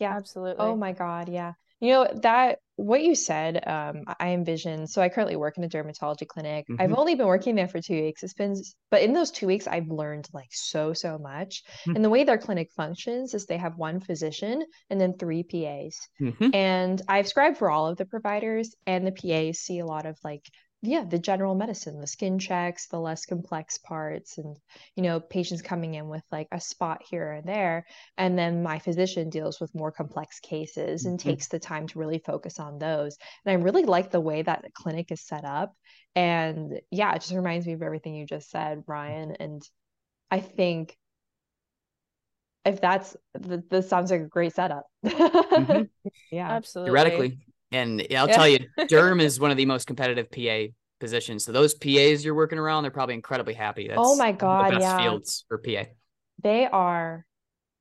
Yeah, absolutely. Oh my God. Yeah. You know, that what you said, um, I envision, so I currently work in a dermatology clinic. Mm-hmm. I've only been working there for two weeks. It's been, but in those two weeks, I've learned like so, so much. Mm-hmm. And the way their clinic functions is they have one physician and then three P As. Mm-hmm. And I've scribed for all of the providers, and the P As see a lot of like, yeah, the general medicine, the skin checks, the less complex parts, and, you know, patients coming in with like a spot here or there. And then my physician deals with more complex cases and mm-hmm. takes the time to really focus on those. And I really like the way that the clinic is set up. And yeah, it just reminds me of everything you just said, Ryan. And I think if that's, th- this sounds like a great setup. Mm-hmm. Yeah, absolutely. Theoretically. And I'll yeah. tell you, derm is one of the most competitive P A positions. So those P As you're working around, they're probably incredibly happy. That's oh my God, the best yeah. fields for P A. They are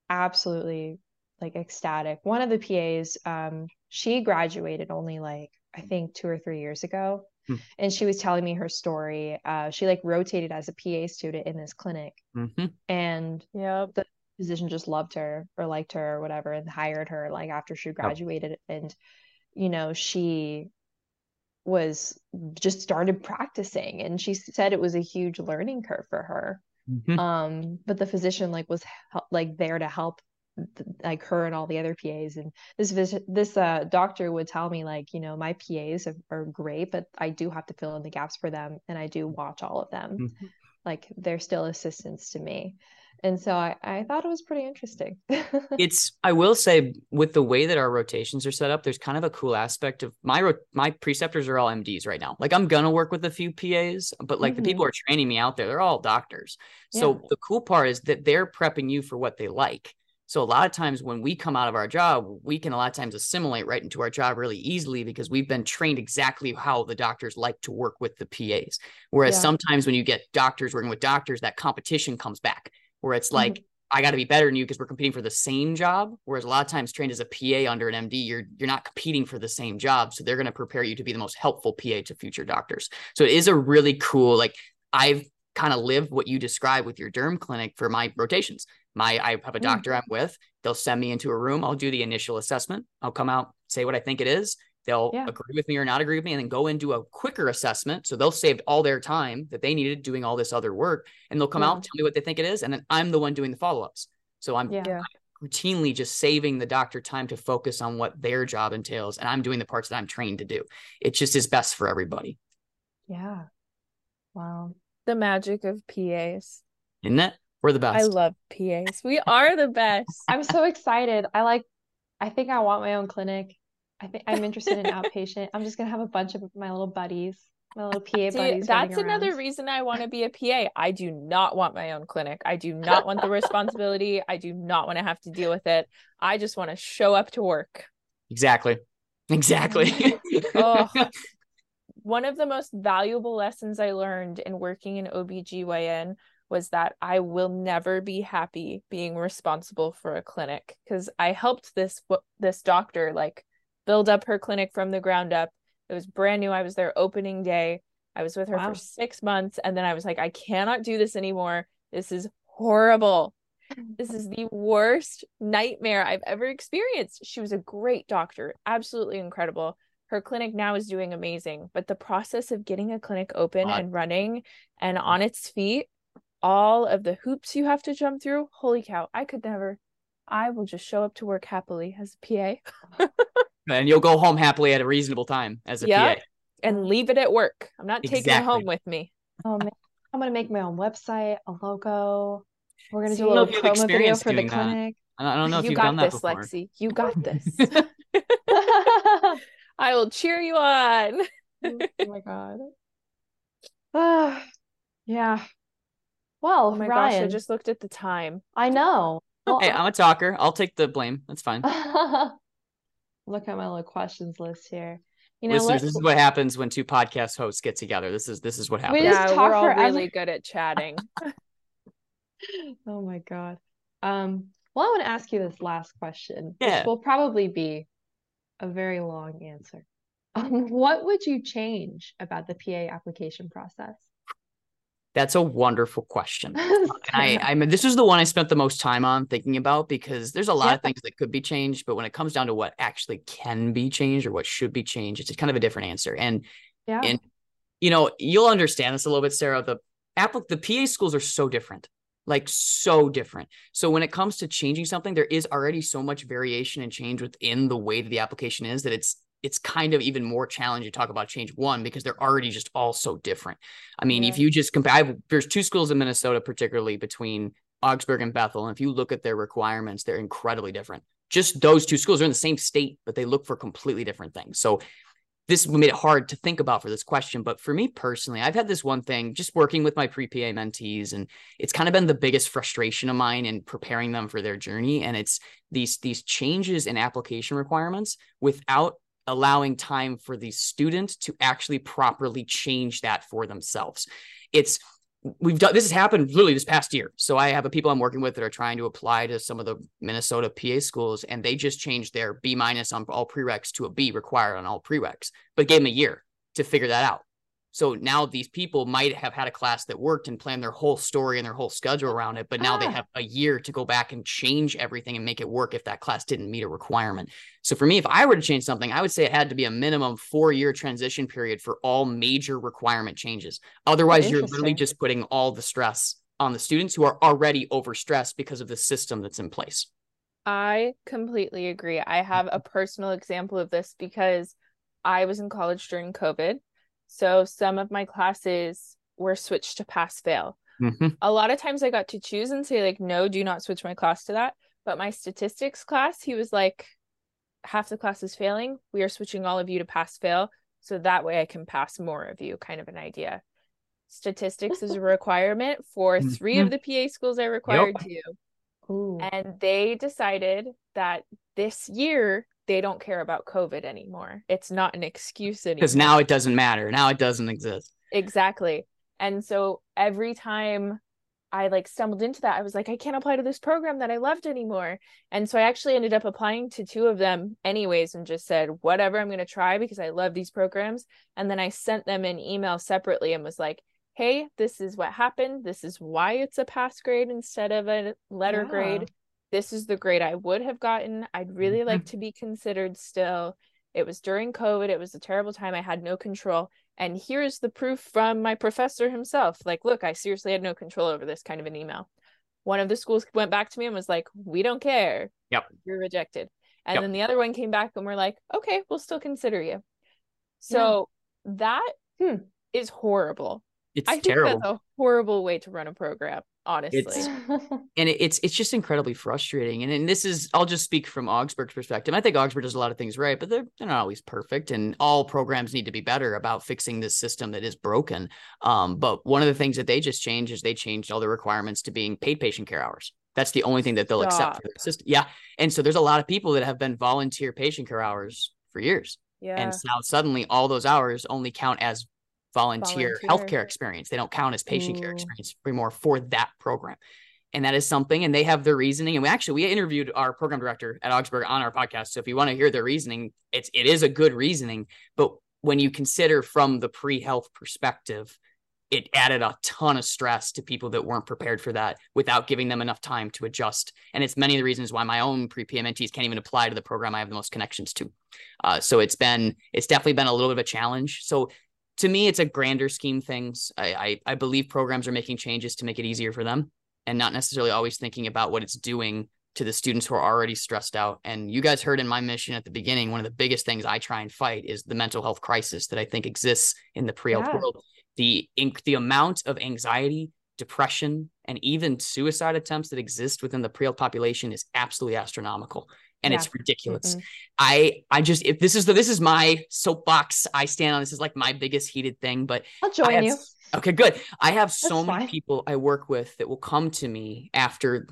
absolutely like ecstatic. One of the P As, um, she graduated only like, I think two or three years ago. Hmm. And she was telling me her story. Uh, she like rotated as a P A student in this clinic. Mm-hmm. And yeah, the physician just loved her or liked her or whatever, and hired her like after she graduated. Oh. And you know, she was just started practicing, and she said it was a huge learning curve for her. Mm-hmm. Um, but the physician like was like there to help like her and all the other P As. And this, this, uh, doctor would tell me like, you know, my P As are, are great, but I do have to fill in the gaps for them, and I do watch all of them. Mm-hmm. like they're still assistants to me. And so I, I thought it was pretty interesting. It's, I will say, with the way that our rotations are set up, there's kind of a cool aspect of my, ro- my preceptors are all M Ds right now. Like, I'm going to work with a few P As, but like mm-hmm. the people who are training me out there, they're all doctors. Yeah. So the cool part is that they're prepping you for what they like. So a lot of times when we come out of our job, we can a lot of times assimilate right into our job really easily because we've been trained exactly how the doctors like to work with the P As. Whereas yeah. sometimes when you get doctors working with doctors, that competition comes back where it's like, mm-hmm. I got to be better than you because we're competing for the same job. Whereas a lot of times trained as a P A under an M D, you're, you're not competing for the same job. So they're going to prepare you to be the most helpful P A to future doctors. So it is a really cool, like I've kind of lived what you described with your derm clinic for my rotations. My, I have a doctor I'm with, they'll send me into a room. I'll do the initial assessment. I'll come out, say what I think it is. They'll yeah. agree with me or not agree with me, and then go and do a quicker assessment. So they'll save all their time that they needed doing all this other work. And they'll come yeah. out, tell me what they think it is. And then I'm the one doing the follow-ups. So I'm, yeah. I'm routinely just saving the doctor time to focus on what their job entails. And I'm doing the parts that I'm trained to do. It just is best for everybody. Yeah. Wow. The magic of P As. Isn't it? We're the best. I love P As. We are the best. I'm so excited. I like, I think I want my own clinic. I think I'm interested in outpatient. I'm just going to have a bunch of my little buddies, my little P A Dude, buddies. That's another around. Reason I want to be a P A. I do not want my own clinic. I do not want the responsibility. I do not want to have to deal with it. I just want to show up to work. Exactly. Exactly. Oh. One of the most valuable lessons I learned in working in O B G Y N was that I will never be happy being responsible for a clinic, because I helped this this doctor like build up her clinic from the ground up. It was brand new. I was there opening day. I was with her wow. for six months. And then I was like, I cannot do this anymore. This is horrible. This is the worst nightmare I've ever experienced. She was a great doctor. Absolutely incredible. Her clinic now is doing amazing. But the process of getting a clinic open wow. and running and on its feet, all of the hoops you have to jump through. Holy cow. I could never, I will just show up to work happily as a P A. And you'll go home happily at a reasonable time as a yep. P A. And leave it at work. I'm not exactly. taking it home with me. Oh man, I'm going to make my own website, a logo. We're going to do a little promo video for the clinic. That. I don't know if you you've got done that this, before. Lexi. You got this. I will cheer you on. Oh my God. Uh, yeah. Well, oh my Ryan, gosh, I just looked at the time. I know. Well, hey, I'm a talker. I'll take the blame. That's fine. Look at my little questions list here. You know, listeners, this is what happens when two podcast hosts get together. This is this is what happens. We just yeah, talk we're all forever. Really good at chatting. Oh my God. Um, well, I want to ask you this last question, yeah. which will probably be a very long answer. Um, what would you change about the P A application process? That's a wonderful question. And I, I mean, this is the one I spent the most time on thinking about, because there's a lot yeah. of things that could be changed, but when it comes down to what actually can be changed or what should be changed, it's kind of a different answer. And, yeah. and, you know, you'll understand this a little bit, Sarah, the applic- the P A schools are so different, like so different. So when it comes to changing something, there is already so much variation and change within the way that the application is that it's, it's kind of even more challenging to talk about change one, because they're already just all so different. I mean, yeah. if you just compare, I've, there's two schools in Minnesota, particularly between Augsburg and Bethel. And if you look at their requirements, they're incredibly different. Just those two schools are in the same state, but they look for completely different things. So this made it hard to think about for this question. But for me personally, I've had this one thing just working with my pre-P A mentees, and it's kind of been the biggest frustration of mine in preparing them for their journey. And it's these, these changes in application requirements without allowing time for the student to actually properly change that for themselves. It's we've done, this has happened literally this past year. So I have a people I'm working with that are trying to apply to some of the Minnesota P A schools, and they just changed their B minus on all prereqs to a B required on all prereqs, but gave them a year to figure that out. So now these people might have had a class that worked and planned their whole story and their whole schedule around it, but now ah. they have a year to go back and change everything and make it work if that class didn't meet a requirement. So for me, if I were to change something, I would say it had to be a minimum four-year transition period for all major requirement changes. Otherwise, you're literally just putting all the stress on the students who are already overstressed because of the system that's in place. I completely agree. I have a personal example of this because I was in college during COVID. So some of my classes were switched to pass fail. Mm-hmm. A lot of times I got to choose and say like, no, do not switch my class to that. But my statistics class, he was like, half the class is failing. We are switching all of you to pass fail. So that way I can pass more of you, kind of an idea. Statistics is a requirement for three mm-hmm. of the P A schools I required yep. to. Ooh. And they decided that this year they don't care about COVID anymore. It's not an excuse anymore. Because now it doesn't matter. Now it doesn't exist. Exactly. And so every time I like stumbled into that, I was like, I can't apply to this program that I loved anymore. And so I actually ended up applying to two of them anyways and just said, whatever, I'm going to try because I love these programs. And then I sent them an email separately and was like, hey, this is what happened. This is why it's a pass grade instead of a letter yeah. grade. This is the grade I would have gotten. I'd really mm-hmm. like to be considered still. It was during COVID. It was a terrible time. I had no control. And here's the proof from my professor himself. Like, look, I seriously had no control over this, kind of an email. One of the schools went back to me and was like, we don't care. Yep. You're rejected. And yep. then the other one came back and we're like, okay, we'll still consider you. So yeah. that hmm. is horrible. It's I think terrible. That's a horrible way to run a program, honestly. It's, and it, it's it's just incredibly frustrating. And, and this is, I'll just speak from Augsburg's perspective. I think Augsburg does a lot of things right, but they're, they're not always perfect. And all programs need to be better about fixing this system that is broken. Um, but one of the things that they just changed is they changed all the requirements to being paid patient care hours. That's the only thing that they'll Stop. accept for the system. Yeah. And so there's a lot of people that have been volunteer patient care hours for years. Yeah. And now suddenly all those hours only count as Volunteer, volunteer healthcare experience. They don't count as patient Ooh. care experience anymore for that program. And that is something, and they have their reasoning. And we actually, we interviewed our program director at Augsburg on our podcast. So if you want to hear their reasoning, it's, it is a good reasoning, but when you consider from the pre-health perspective, it added a ton of stress to people that weren't prepared for that without giving them enough time to adjust. And it's many of the reasons why my own pre-P M N Ts can't even apply to the program I have the most connections to. Uh, so it's been, it's definitely been a little bit of a challenge. So to me, it's a grander scheme things. I, I I believe programs are making changes to make it easier for them and not necessarily always thinking about what it's doing to the students who are already stressed out. And you guys heard in my mission at the beginning, one of the biggest things I try and fight is the mental health crisis that I think exists in the pre-health yeah. world. The, inc- the amount of anxiety, depression, and even suicide attempts that exist within the pre-health population is absolutely astronomical. And yeah. it's ridiculous. Mm-hmm. I, I just, if this is the, this is my soapbox I stand on. This is like my biggest heated thing, but I'll join have, you. Okay, good. I have That's so fine. many people I work with that will come to me after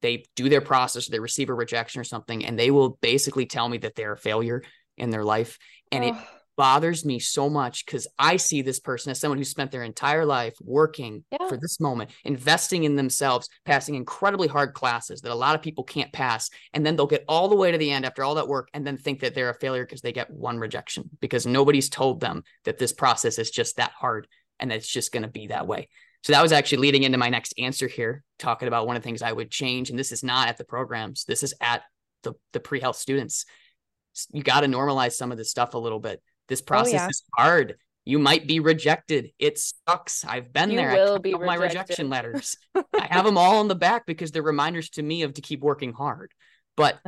they do their process, or they receive a rejection or something, and they will basically tell me that they're a failure in their life. And oh. it bothers me so much because I see this person as someone who spent their entire life working yeah. for this moment, investing in themselves, passing incredibly hard classes that a lot of people can't pass. And then they'll get all the way to the end after all that work and then think that they're a failure because they get one rejection because nobody's told them that this process is just that hard and that it's just going to be that way. So that was actually leading into my next answer here, talking about one of the things I would change. And this is not at the programs. This is at the, the pre-health students. You got to normalize some of this stuff a little bit. This process oh, yeah. is hard. You might be rejected. It sucks. I've been you there. Will I be rejected. My rejection letters. I have them all on the back because they're reminders to me of to keep working hard. But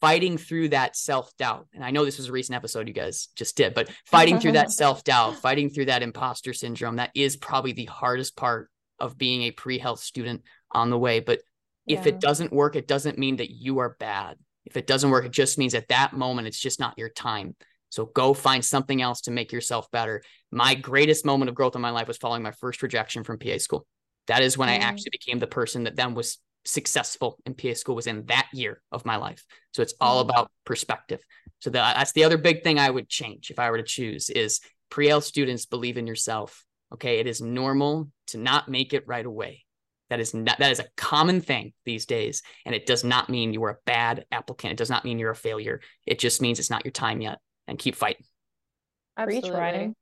fighting through that self-doubt, and I know this was a recent episode you guys just did, but fighting through that self-doubt, fighting through that imposter syndrome, that is probably the hardest part of being a pre-health student on the way. But yeah. if it doesn't work, it doesn't mean that you are bad. If it doesn't work, it just means at that moment, it's just not your time. So go find something else to make yourself better. My greatest moment of growth in my life was following my first rejection from P A school. That is when mm. I actually became the person that then was successful in P A school, was in that year of my life. So it's all mm. about perspective. So that, that's the other big thing I would change if I were to choose is pre-health students, believe in yourself. Okay. It is normal to not make it right away. That is not, that is a common thing these days. And it does not mean you are a bad applicant. It does not mean you're a failure. It just means it's not your time yet. And keep fighting. Absolutely.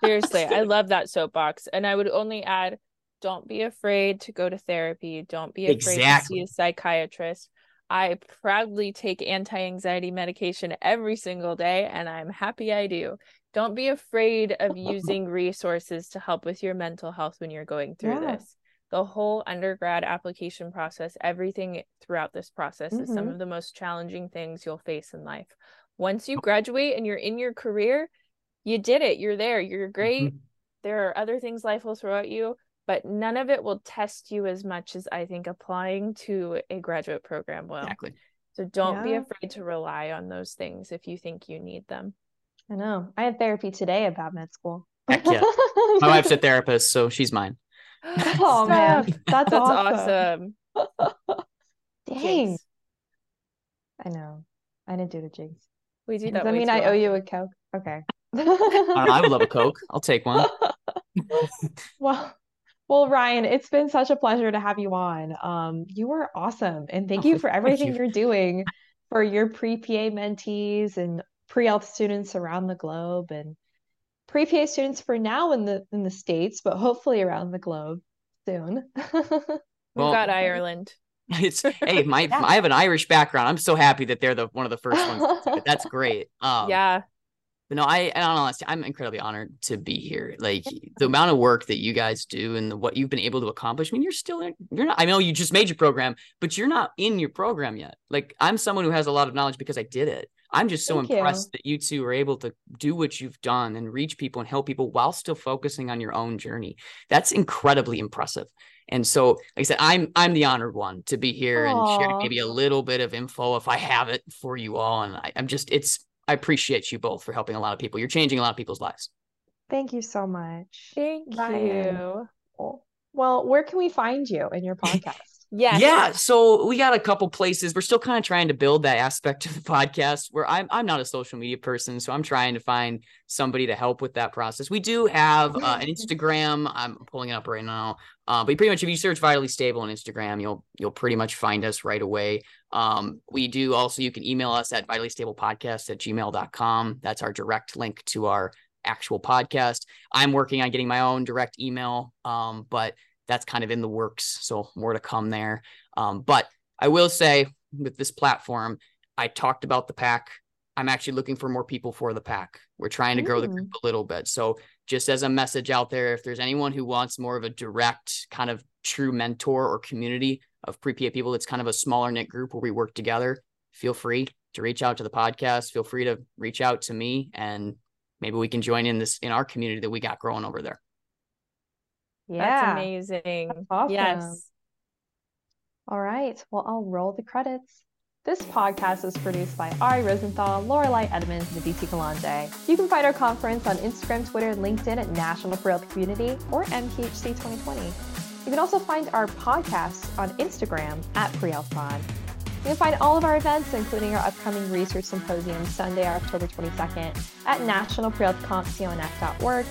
Seriously, I love that soapbox. And I would only add, don't be afraid to go to therapy. Don't be afraid exactly. to see a psychiatrist. I proudly take anti-anxiety medication every single day, and I'm happy I do. Don't be afraid of using resources to help with your mental health when you're going through yeah. this. The whole undergrad application process, everything throughout this process mm-hmm. is some of the most challenging things you'll face in life. Once you graduate and you're in your career, you did it. You're there. You're great. Mm-hmm. There are other things life will throw at you, but none of it will test you as much as I think applying to a graduate program will. Exactly. So don't yeah. be afraid to rely on those things if you think you need them. I know. I had therapy today about med school. Heck yeah. My wife's a therapist, so she's mine. Oh, man. That's, That's awesome. awesome. Dang. Jinx. I know. I didn't do the jinx. We do that. Does I mean, I owe you a Coke. Okay. I would love a Coke. I'll take one. Well, well, Ryan, it's been such a pleasure to have you on. Um, you were awesome. And thank oh, you for everything you. you're doing for your pre-P A mentees and pre-health students around the globe, and pre-P A students for now in the in the States, but hopefully around the globe soon. We've well, got Ireland. It's hey, my yeah. I have an Irish background. I'm so happy that they're the one of the first ones. That's great. Um, yeah. But no, I, I don't know, I'm incredibly honored to be here. Like the amount of work that you guys do and the, what you've been able to accomplish. I mean, you're still, in, you're not, I know you just made your program, but you're not in your program yet. Like I'm someone who has a lot of knowledge because I did it. I'm just so Thank impressed you. that you two are able to do what you've done and reach people and help people while still focusing on your own journey. That's incredibly impressive. And so, like I said, I'm, I'm the honored one to be here Aww. and share maybe a little bit of info if I have it for you all. And I, I'm just, it's, I appreciate you both for helping a lot of people. You're changing a lot of people's lives. Thank you so much. Thank Ryan. you. Cool. Well, where can we find you in your podcast? Yeah. Yeah. So we got a couple places. We're still kind of trying to build that aspect of the podcast where I'm, I'm not a social media person. So I'm trying to find somebody to help with that process. We do have uh, an Instagram. I'm pulling it up right now. Uh, but pretty much if you search Vitally Stable on Instagram, you'll, you'll pretty much find us right away. Um, we do also, you can email us at vitally stable podcast at gmail dot com. That's our direct link to our actual podcast. I'm working on getting my own direct email. Um, but that's kind of in the works. So more to come there. Um, but I will say with this platform, I talked about the PAC. I'm actually looking for more people for the PAC. We're trying to grow mm. the group a little bit. So just as a message out there, if there's anyone who wants more of a direct kind of true mentor or community of pre-P A people, it's kind of a smaller knit group where we work together. Feel free to reach out to the podcast. Feel free to reach out to me, and maybe we can join in this in our community that we got growing over there. Yeah. That's amazing. That's awesome. Yes. All right. Well, I'll roll the credits. This podcast is produced by Ari Rosenthal, Lorelei Edmonds, and Devi Kalanje. You can find our conference on Instagram, Twitter, and LinkedIn at National Prehealth Community or M P H C twenty twenty. You can also find our podcast on Instagram at Prehealth Pod. You can find all of our events, including our upcoming research symposium Sunday, October twenty-second, at national prehealth conf dot org.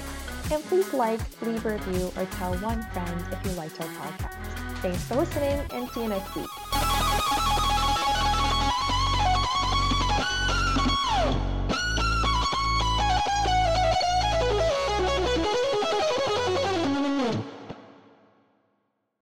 And please like, leave a review, or tell one friend if you liked our podcast. Thanks for listening, and see you next week.